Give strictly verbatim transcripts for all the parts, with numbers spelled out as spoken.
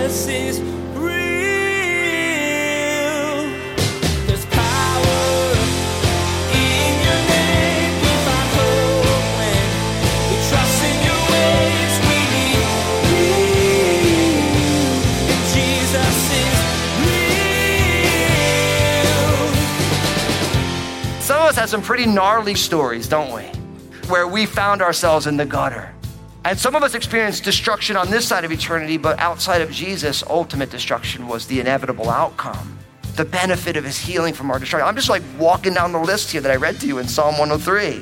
Jesus is real. There's power in your name. We find hope when we trust in your ways. We need real. And Jesus is real. Some of us have some pretty gnarly stories, don't we? Where we found ourselves in the gutter. And some of us experienced destruction on this side of eternity, but outside of Jesus, ultimate destruction was the inevitable outcome, the benefit of his healing from our destruction. I'm just like walking down the list here that I read to you in Psalm one oh three.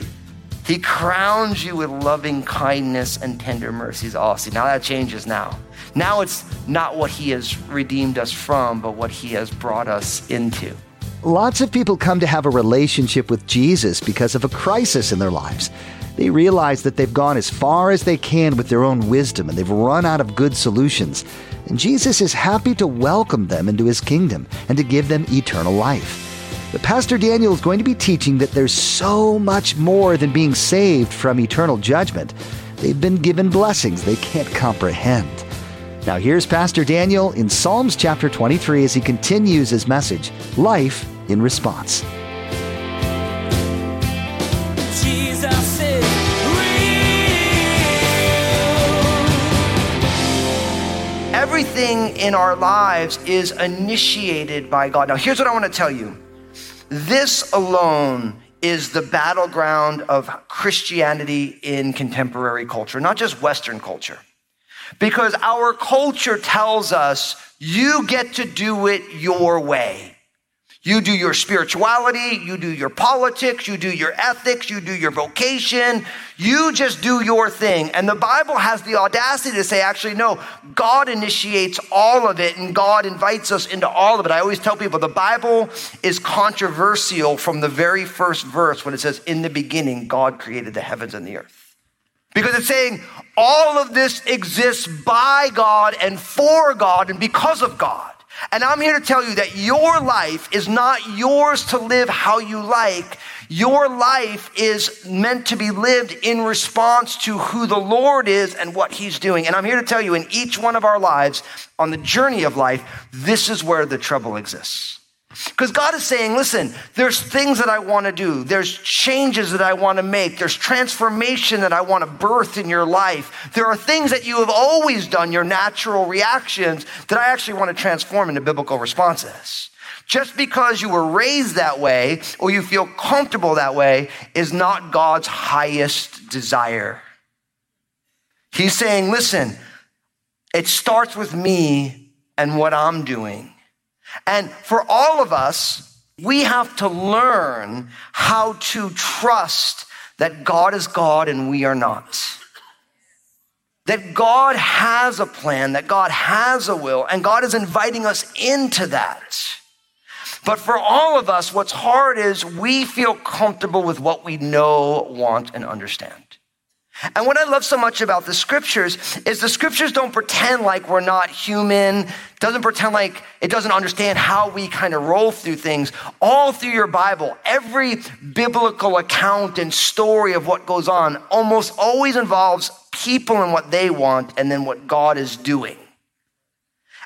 He crowns you with loving kindness and tender mercies. Oh, see, now that changes now. Now it's not what he has redeemed us from, but what he has brought us into. Lots of people come to have a relationship with Jesus because of a crisis in their lives. They realize that they've gone as far as they can with their own wisdom and they've run out of good solutions. And Jesus is happy to welcome them into his kingdom and to give them eternal life. But Pastor Daniel is going to be teaching that there's so much more than being saved from eternal judgment. They've been given blessings they can't comprehend. Now here's Pastor Daniel in Psalms chapter twenty-three as he continues his message, Life in Response. Jesus is real. Everything in our lives is initiated by God. Now, here's what I want to tell you. This alone is the battleground of Christianity in contemporary culture, not just Western culture. Because our culture tells us you get to do it your way. You do your spirituality, you do your politics, you do your ethics, you do your vocation, you just do your thing. And the Bible has the audacity to say, actually, no, God initiates all of it and God invites us into all of it. I always tell people the Bible is controversial from the very first verse when it says, in the beginning, God created the heavens and the earth. Because it's saying all of this exists by God and for God and because of God. And I'm here to tell you that your life is not yours to live how you like. Your life is meant to be lived in response to who the Lord is and what he's doing. And I'm here to tell you in each one of our lives, on the journey of life, this is where the trouble exists. Because God is saying, listen, there's things that I want to do. There's changes that I want to make. There's transformation that I want to birth in your life. There are things that you have always done, your natural reactions, that I actually want to transform into biblical responses. Just because you were raised that way or you feel comfortable that way is not God's highest desire. He's saying, listen, it starts with me and what I'm doing. And for all of us, we have to learn how to trust that God is God and we are not. That God has a plan, that God has a will, and God is inviting us into that. But for all of us, what's hard is we feel comfortable with what we know, want, and understand. And what I love so much about the scriptures is the scriptures don't pretend like we're not human, doesn't pretend like it doesn't understand how we kind of roll through things. All through your Bible, every biblical account and story of what goes on almost always involves people and what they want and then what God is doing.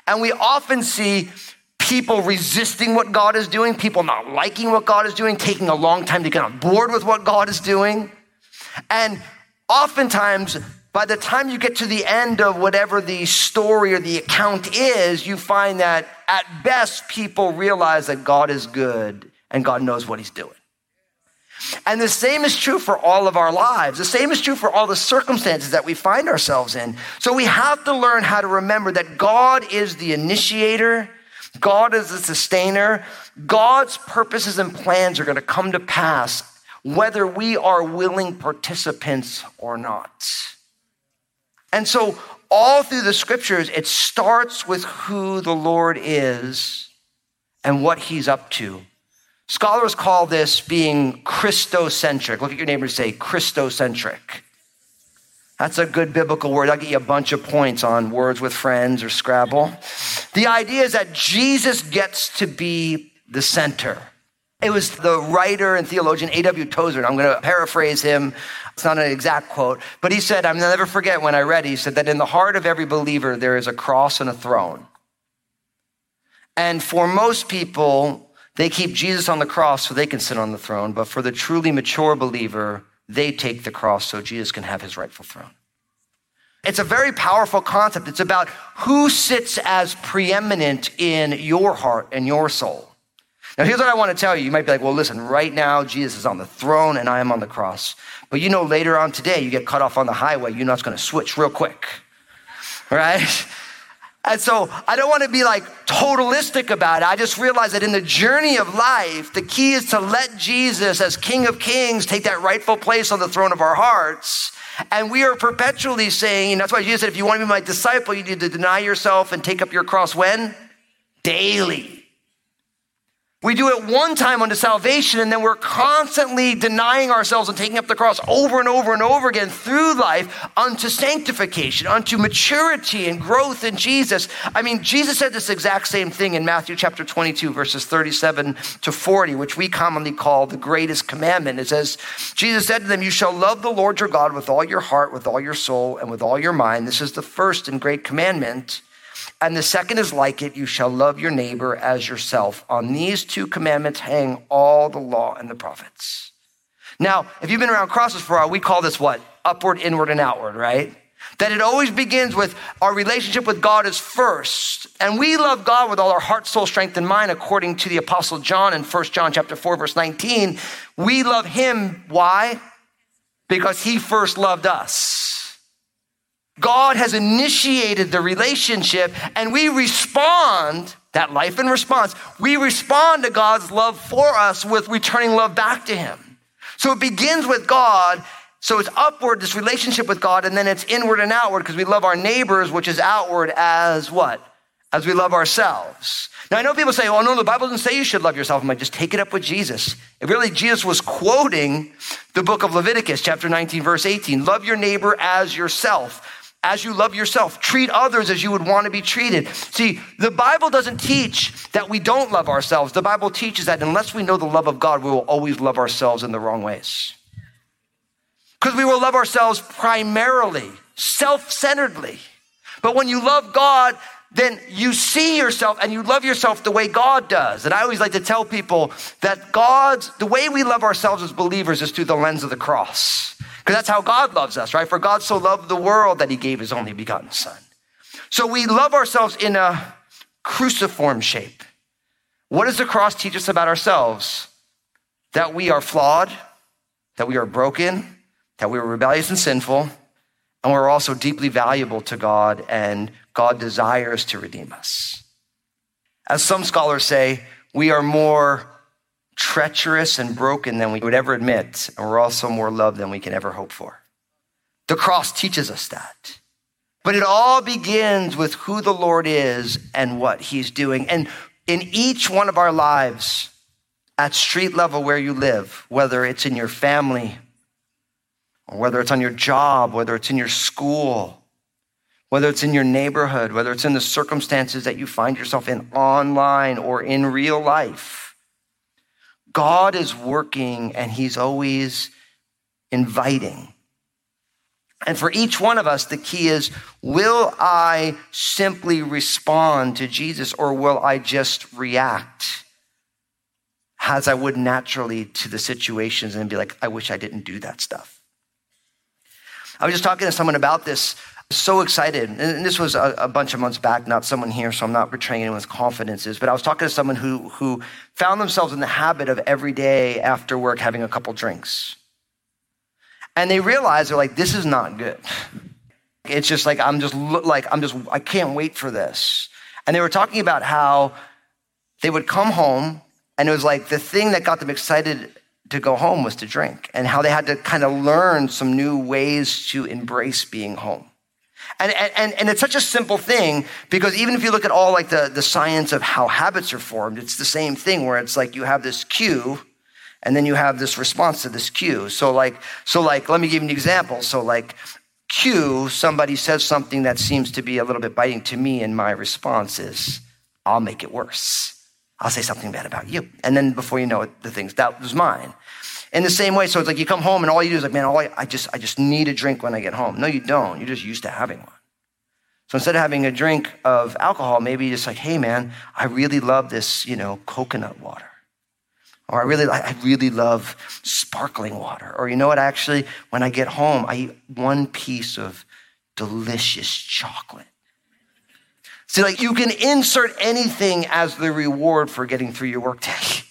And we often see people resisting what God is doing, people not liking what God is doing, taking a long time to get on board with what God is doing. And oftentimes, by the time you get to the end of whatever the story or the account is, you find that at best, people realize that God is good and God knows what he's doing. And the same is true for all of our lives. The same is true for all the circumstances that we find ourselves in. So we have to learn how to remember that God is the initiator. God is the sustainer. God's purposes and plans are going to come to pass whether we are willing participants or not. And so all through the scriptures, it starts with who the Lord is and what he's up to. Scholars call this being Christocentric. Look at your neighbor and say, Christocentric. That's a good biblical word. I'll get you a bunch of points on Words with Friends or Scrabble. The idea is that Jesus gets to be the center. It was the writer and theologian A W Tozer, and I'm going to paraphrase him. It's not an exact quote, but he said, I'll never forget when I read it, he said that in the heart of every believer, there is a cross and a throne. And for most people, they keep Jesus on the cross so they can sit on the throne. But for the truly mature believer, they take the cross so Jesus can have his rightful throne. It's a very powerful concept. It's about who sits as preeminent in your heart and your soul. Now, here's what I want to tell you. You might be like, well, listen, right now, Jesus is on the throne and I am on the cross. But you know, later on today, you get cut off on the highway. You know, it's going to switch real quick, right? And so I don't want to be like totalistic about it. I just realized that in the journey of life, the key is to let Jesus as King of Kings take that rightful place on the throne of our hearts. And we are perpetually saying, you know, that's why Jesus said, if you want to be my disciple, you need to deny yourself and take up your cross when? Daily. We do it one time unto salvation, and then we're constantly denying ourselves and taking up the cross over and over and over again through life unto sanctification, unto maturity and growth in Jesus. I mean, Jesus said this exact same thing in Matthew chapter twenty-two, verses thirty-seven to forty, which we commonly call the greatest commandment. It says, Jesus said to them, you shall love the Lord your God with all your heart, with all your soul, and with all your mind. This is the first and great commandment. And the second is like it, you shall love your neighbor as yourself. On these two commandments hang all the law and the prophets. Now, if you've been around crosses for a while, we call this what? Upward, inward, and outward, right? That it always begins with our relationship with God is first. And we love God with all our heart, soul, strength, and mind, according to the Apostle John in First John chapter four, verse nineteen. We love him. Why? Because he first loved us. God has initiated the relationship, and we respond, that life in response, we respond to God's love for us with returning love back to him. So it begins with God. So it's upward, this relationship with God, and then it's inward and outward because we love our neighbors, which is outward as what? As we love ourselves. Now, I know people say, well, no, the Bible doesn't say you should love yourself. I'm like, just take it up with Jesus. And really, Jesus was quoting the book of Leviticus, chapter nineteen, verse eighteen. Love your neighbor as yourself. As you love yourself, treat others as you would want to be treated. See, the Bible doesn't teach that we don't love ourselves. The Bible teaches that unless we know the love of God, we will always love ourselves in the wrong ways. Because we will love ourselves primarily, self-centeredly. But when you love God, then you see yourself and you love yourself the way God does. And I always like to tell people that God's, the way we love ourselves as believers is through the lens of the cross. Because that's how God loves us, right? For God so loved the world that he gave his only begotten son. So we love ourselves in a cruciform shape. What does the cross teach us about ourselves? That we are flawed, that we are broken, that we are rebellious and sinful, and we're also deeply valuable to God, and God desires to redeem us. As some scholars say, we are more treacherous and broken than we would ever admit, and we're also more loved than we can ever hope for. The cross teaches us that. But it all begins with who the Lord is and what he's doing. And in each one of our lives, at street level where you live, whether it's in your family, or whether it's on your job, whether it's in your school, whether it's in your neighborhood, whether it's in the circumstances that you find yourself in online or in real life, God is working, and he's always inviting. And for each one of us, the key is, will I simply respond to Jesus, or will I just react as I would naturally to the situations and be like, I wish I didn't do that stuff. I was just talking to someone about this. So excited. And this was a, a bunch of months back, not someone here, so I'm not betraying anyone's confidences, but I was talking to someone who, who found themselves in the habit of every day after work having a couple drinks. And they realized, they're like, this is not good. It's just like, I'm just like, I'm just, I can't wait for this. And they were talking about how they would come home, and it was like the thing that got them excited to go home was to drink, and how they had to kind of learn some new ways to embrace being home. And, and and it's such a simple thing, because even if you look at all like the, the science of how habits are formed, it's the same thing where it's like you have this cue and then you have this response to this cue. So like, so like, let me give you an example. So like cue, somebody says something that seems to be a little bit biting to me, and my response is, I'll make it worse. I'll say something bad about you. And then before you know it, the things, that was mine. In the same way, so it's like you come home and all you do is like, man, all I, I just I just need a drink when I get home. No, you don't. You're just used to having one. So instead of having a drink of alcohol, maybe you're just like, hey, man, I really love this, you know, coconut water. Or I really, I really love sparkling water. Or you know what, actually, when I get home, I eat one piece of delicious chocolate. See, like you can insert anything as the reward for getting through your workday.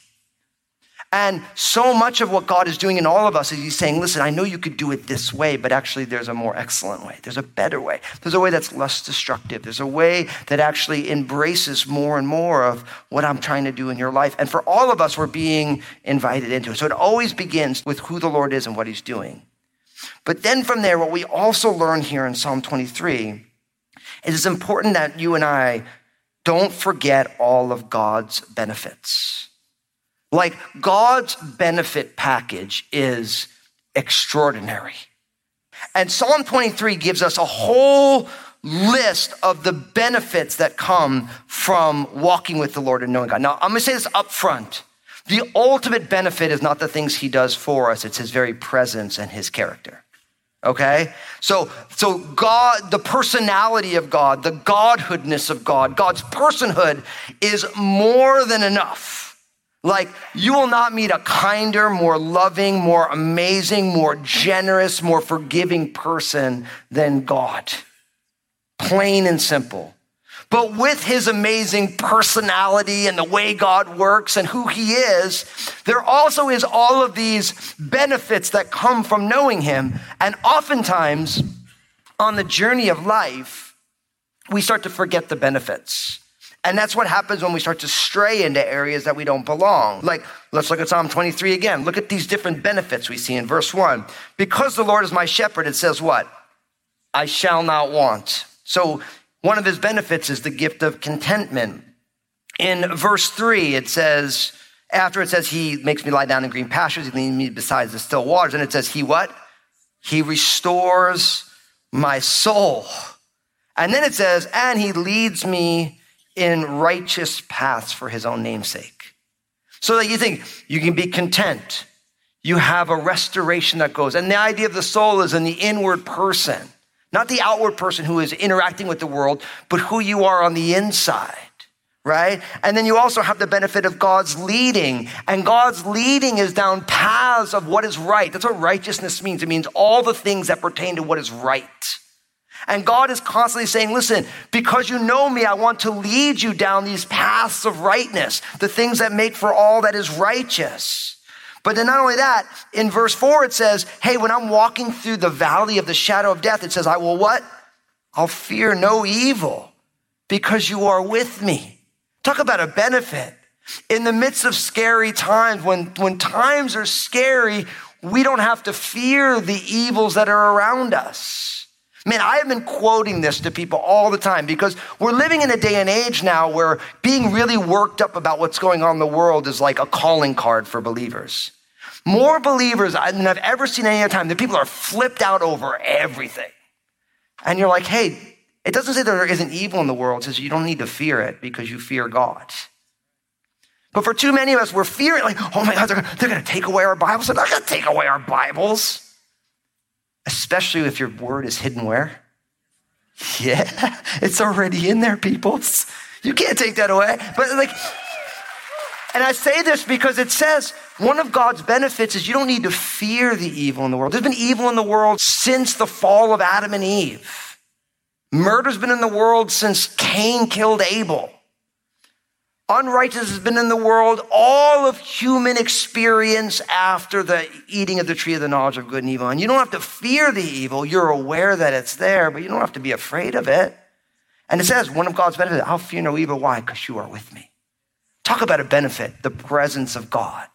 And so much of what God is doing in all of us is he's saying, listen, I know you could do it this way, but actually there's a more excellent way. There's a better way. There's a way that's less destructive. There's a way that actually embraces more and more of what I'm trying to do in your life. And for all of us, we're being invited into it. So it always begins with who the Lord is and what he's doing. But then from there, what we also learn here in Psalm twenty-three is it's important that you and I don't forget all of God's benefits. Like God's benefit package is extraordinary. And Psalm twenty-three gives us a whole list of the benefits that come from walking with the Lord and knowing God. Now, I'm gonna say this up front. The ultimate benefit is not the things he does for us, it's his very presence and his character. Okay? So, so God, the personality of God, the godhoodness of God, God's personhood is more than enough. Like, you will not meet a kinder, more loving, more amazing, more generous, more forgiving person than God. Plain and simple. But with his amazing personality and the way God works and who he is, there also is all of these benefits that come from knowing him. And oftentimes, on the journey of life, we start to forget the benefits. And that's what happens when we start to stray into areas that we don't belong. Like, let's look at Psalm twenty-three again. Look at these different benefits we see in verse one. Because the Lord is my shepherd, it says what? I shall not want. So one of his benefits is the gift of contentment. In verse three, it says, after it says, he makes me lie down in green pastures, he leads me beside the still waters. And it says, he what? He restores my soul. And then it says, and he leads me in righteous paths for his own namesake. So that you think you can be content. You have a restoration that goes. And the idea of the soul is in the inward person, not the outward person who is interacting with the world, but who you are on the inside, right? And then you also have the benefit of God's leading. And God's leading is down paths of what is right. That's what righteousness means. It means all the things that pertain to what is right. And God is constantly saying, listen, because you know me, I want to lead you down these paths of rightness, the things that make for all that is righteous. But then not only that, in verse four, it says, hey, when I'm walking through the valley of the shadow of death, it says, I will what? I'll fear no evil because you are with me. Talk about a benefit. In the midst of scary times, when, when times are scary, we don't have to fear the evils that are around us. Man, I have been quoting this to people all the time because we're living in a day and age now where being really worked up about what's going on in the world is like a calling card for believers. More believers than I've ever seen any other time. The people are flipped out over everything. And you're like, hey, it doesn't say there isn't evil in the world. It says you don't need to fear it because you fear God. But for too many of us, we're fearing like, oh my God, they're, they're going to take away our Bibles. They're not going to take away our Bibles. Especially if your word is hidden where? Yeah, it's already in there, people. You can't take that away. But like, and I say this because it says one of God's benefits is you don't need to fear the evil in the world. There's been evil in the world since the fall of Adam and Eve. Murder's been in the world since Cain killed Abel. Unrighteousness has been in the world, all of human experience after the eating of the tree of the knowledge of good and evil. And you don't have to fear the evil. You're aware that it's there, but you don't have to be afraid of it. And it says, one of God's benefits, I'll fear no evil. Why? Because you are with me. Talk about a benefit, the presence of God.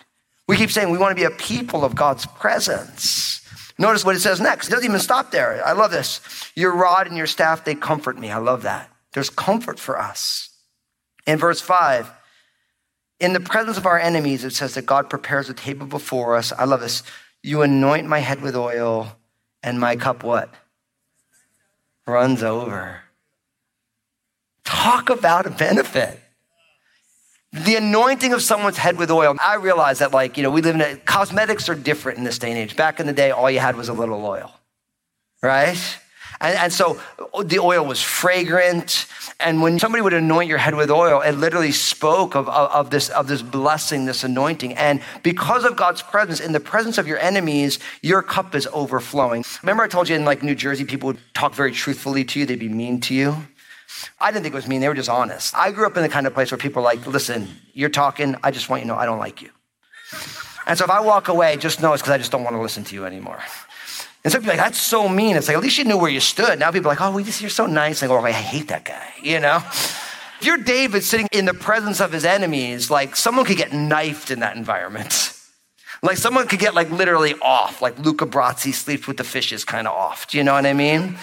We keep saying we want to be a people of God's presence. Notice what it says next. It doesn't even stop there. I love this. Your rod and your staff, they comfort me. I love that. There's comfort for us. In verse five, in the presence of our enemies, it says that God prepares a table before us. I love this. You anoint my head with oil and my cup what? Runs over. Talk about a benefit. The anointing of someone's head with oil. I realize that, like, you know, we live in a, cosmetics are different in this day and age. Back in the day, all you had was a little oil, right? And, and so the oil was fragrant. And when somebody would anoint your head with oil, it literally spoke of, of, of, this, of this blessing, this anointing. And because of God's presence, in the presence of your enemies, your cup is overflowing. Remember I told you in like New Jersey, people would talk very truthfully to you. They'd be mean to you. I didn't think it was mean. They were just honest. I grew up in the kind of place where people are like, listen, you're talking. I just want you to know I don't like you. And so if I walk away, just know it's because I just don't want to listen to you anymore. And some people are like, that's so mean. It's like, at least you knew where you stood. Now people are like, oh, you're so nice. And they go, oh, I hate that guy, you know? If you're David sitting in the presence of his enemies, like someone could get knifed in that environment. Like someone could get like literally off, like Luca Brasi sleeps with the fishes kind of off. Do you know what I mean?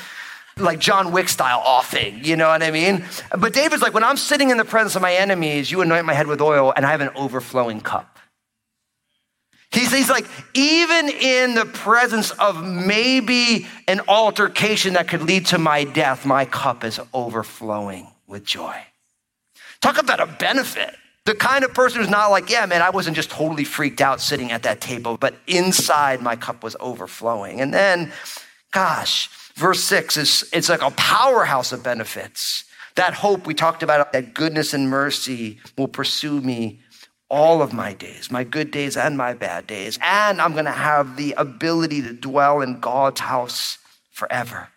Like John Wick style offing, you know what I mean? But David's like, when I'm sitting in the presence of my enemies, you anoint my head with oil and I have an overflowing cup. He's, he's like, even in the presence of maybe an altercation that could lead to my death, my cup is overflowing with joy. Talk about a benefit. The kind of person who's not like, yeah, man, I wasn't just totally freaked out sitting at that table, but inside my cup was overflowing. And then, gosh, verse six, is it's like a powerhouse of benefits. That hope we talked about, that goodness and mercy will pursue me all of my days, my good days and my bad days. And I'm going to have the ability to dwell in God's house forever.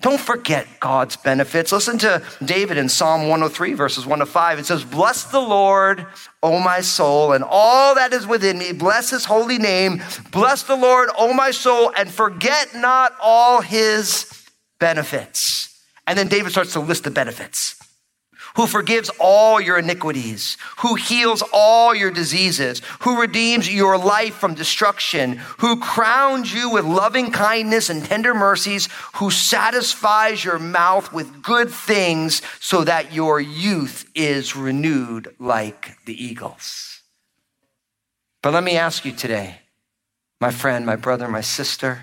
Don't forget God's benefits. Listen to David in Psalm one oh three, verses one to five. It says, bless the Lord, O my soul, and all that is within me. Bless his holy name. Bless the Lord, O my soul, and forget not all his benefits. And then David starts to list the benefits. Who forgives all your iniquities, who heals all your diseases, who redeems your life from destruction, who crowns you with loving kindness and tender mercies, who satisfies your mouth with good things so that your youth is renewed like the eagles. But let me ask you today, my friend, my brother, my sister,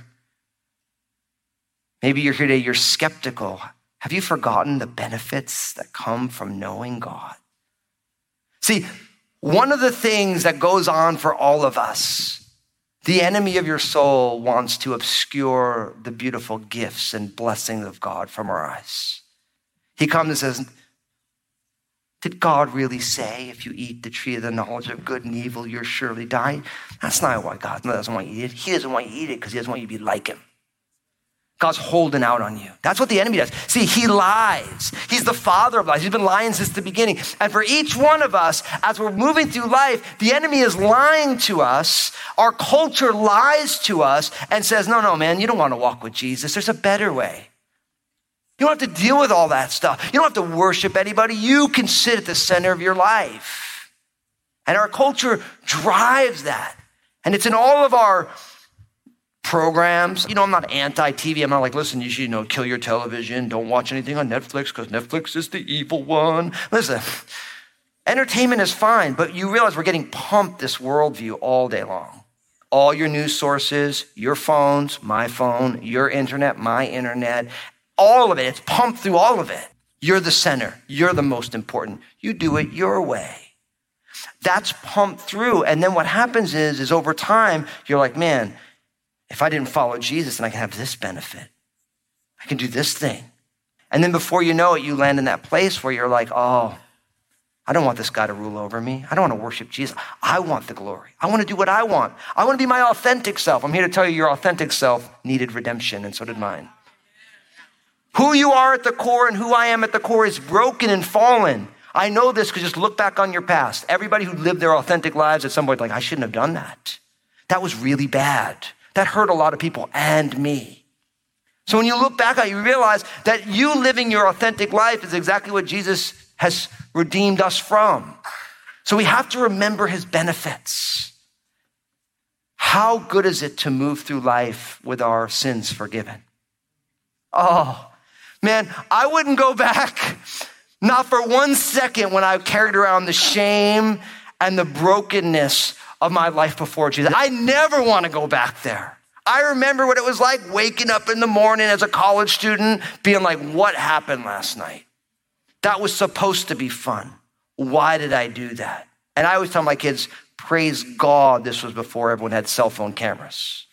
maybe you're here today, you're skeptical. Have you forgotten the benefits that come from knowing God? See, one of the things that goes on for all of us, the enemy of your soul wants to obscure the beautiful gifts and blessings of God from our eyes. He comes and says, did God really say, if you eat the tree of the knowledge of good and evil, you'll surely die? That's not why God doesn't want you to eat it. He doesn't want you to eat it because he doesn't want you to be like him. God's holding out on you. That's what the enemy does. See, he lies. He's the father of lies. He's been lying since the beginning. And for each one of us, as we're moving through life, the enemy is lying to us. Our culture lies to us and says, no, no, man, you don't want to walk with Jesus. There's a better way. You don't have to deal with all that stuff. You don't have to worship anybody. You can sit at the center of your life. And our culture drives that. And it's in all of our programs. You know, I'm not anti-T V. I'm not like, listen, you should, you know, kill your television. Don't watch anything on Netflix because Netflix is the evil one. Listen, entertainment is fine, but you realize we're getting pumped this worldview all day long. All your news sources, your phones, my phone, your internet, my internet, all of it. It's pumped through all of it. You're the center. You're the most important. You do it your way. That's pumped through. And then what happens is, is over time, you're like, man, if I didn't follow Jesus, then I can have this benefit. I can do this thing. And then before you know it, you land in that place where you're like, oh, I don't want this guy to rule over me. I don't want to worship Jesus. I want the glory. I want to do what I want. I want to be my authentic self. I'm here to tell you your authentic self needed redemption, and so did mine. Who you are at the core and who I am at the core is broken and fallen. I know this because just look back on your past. Everybody who lived their authentic lives at some point, like, I shouldn't have done that. That was really bad. That hurt a lot of people and me. So when you look back at it, you realize that you living your authentic life is exactly what Jesus has redeemed us from. So we have to remember his benefits. How good is it to move through life with our sins forgiven? Oh, man, I wouldn't go back, not for one second, when I carried around the shame and the brokenness of my life before Jesus. I never want to go back there. I remember what it was like waking up in the morning as a college student, being like, what happened last night? That was supposed to be fun. Why did I do that? And I always tell my kids, praise God, this was before everyone had cell phone cameras.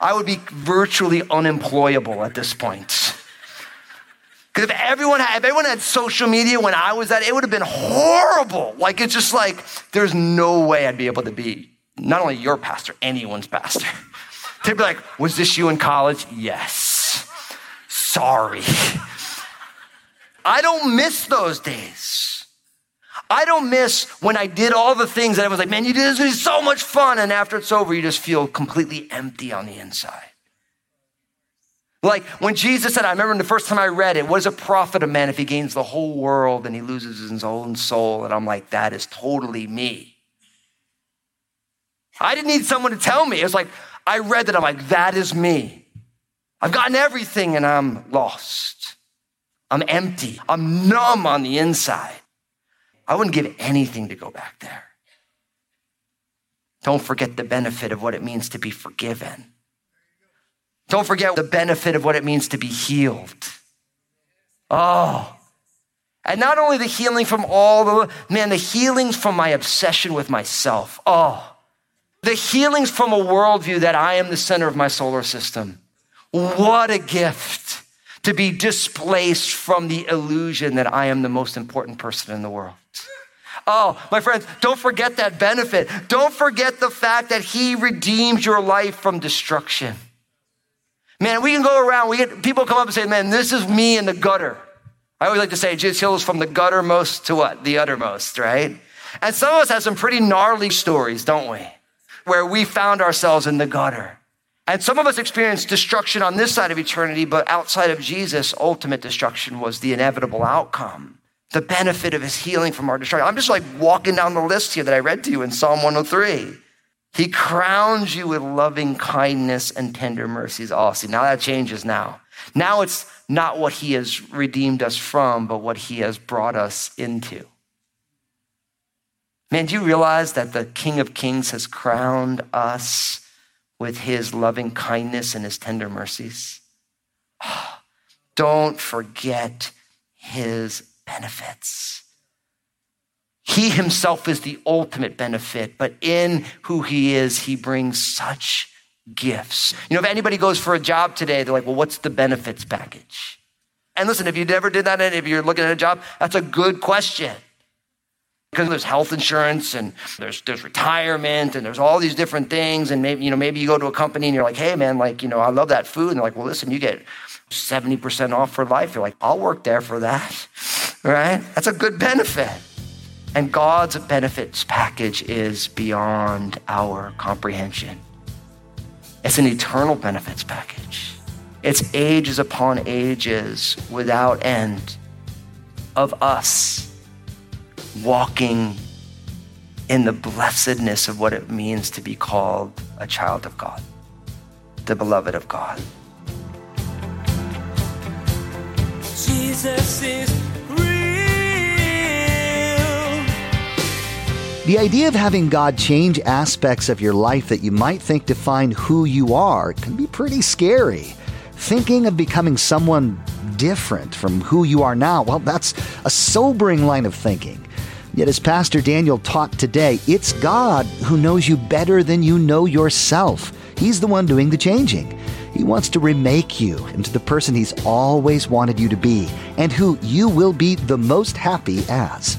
I would be virtually unemployable at this point. Because if everyone, had, if everyone had social media when I was at it, it would have been horrible. Like, it's just like, there's no way I'd be able to be not only your pastor, anyone's pastor. They'd be like, was this you in college? Yes. Sorry. I don't miss those days. I don't miss when I did all the things that I was like, man, you did this, it was so much fun. And after it's over, you just feel completely empty on the inside. Like when Jesus said, I remember the first time I read it, what does it profit a man if he gains the whole world and he loses his own soul? And I'm like, that is totally me. I didn't need someone to tell me. It was like, I read that, I'm like, that is me. I've gotten everything and I'm lost. I'm empty. I'm numb on the inside. I wouldn't give anything to go back there. Don't forget the benefit of what it means to be forgiven. Don't forget the benefit of what it means to be healed. Oh, and not only the healing from all the, man, the healings from my obsession with myself. Oh, the healings from a worldview that I am the center of my solar system. What a gift to be displaced from the illusion that I am the most important person in the world. Oh, my friends, don't forget that benefit. Don't forget the fact that he redeemed your life from destruction. Man, we can go around, we get people come up and say, man, this is me in the gutter. I always like to say, Jesus heals from the guttermost to what? The uttermost, right? And some of us have some pretty gnarly stories, don't we? Where we found ourselves in the gutter. And some of us experienced destruction on this side of eternity, but outside of Jesus, ultimate destruction was the inevitable outcome. The benefit of his healing from our destruction. I'm just like walking down the list here that I read to you in Psalm one oh three. He crowns you with loving kindness and tender mercies. Oh, see, now that changes now. Now it's not what he has redeemed us from, but what he has brought us into. Man, do you realize that the King of Kings has crowned us with his loving kindness and his tender mercies? Oh, don't forget his benefits. He himself is the ultimate benefit, but in who he is, he brings such gifts. You know, if anybody goes for a job today, they're like, well, what's the benefits package? And listen, if you never did that, and if you're looking at a job, that's a good question. Because there's health insurance and there's there's retirement and there's all these different things. And maybe, you know, maybe you go to a company and you're like, hey man, like, you know, I love that food. And they're like, well, listen, you get seventy percent off for life. You're like, I'll work there for that, right? That's a good benefit. And God's benefits package is beyond our comprehension. It's an eternal benefits package. It's ages upon ages without end of us walking in the blessedness of what it means to be called a child of God, the beloved of God. Jesus is The idea of having God change aspects of your life that you might think define who you are can be pretty scary. Thinking of becoming someone different from who you are now, well, that's a sobering line of thinking. Yet as Pastor Daniel taught today, it's God who knows you better than you know yourself. He's the one doing the changing. He wants to remake you into the person he's always wanted you to be and who you will be the most happy as.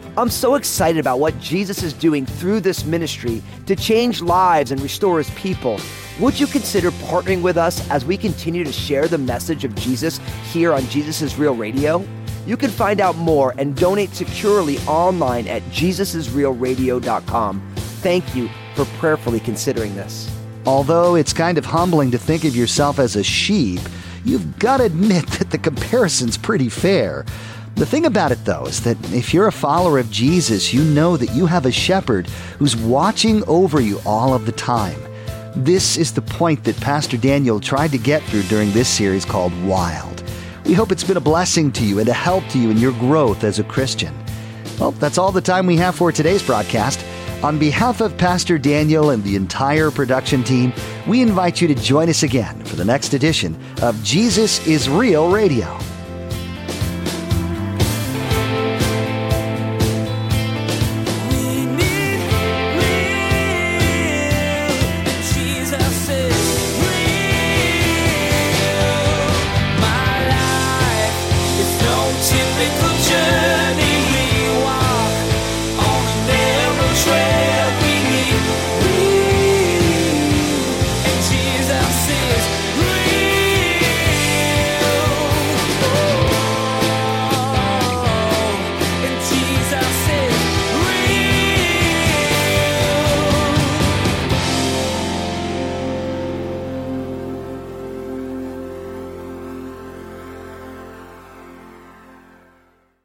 I'm so excited about what Jesus is doing through this ministry to change lives and restore his people. Would you consider partnering with us as we continue to share the message of Jesus here on Jesus Is Real Radio? You can find out more and donate securely online at Jesus Is Real Radio dot com. Thank you for prayerfully considering this. Although it's kind of humbling to think of yourself as a sheep, you've got to admit that the comparison's pretty fair. The thing about it, though, is that if you're a follower of Jesus, you know that you have a shepherd who's watching over you all of the time. This is the point that Pastor Daniel tried to get through during this series called Wild. We hope it's been a blessing to you and a help to you in your growth as a Christian. Well, that's all the time we have for today's broadcast. On behalf of Pastor Daniel and the entire production team, we invite you to join us again for the next edition of Jesus Is Real Radio.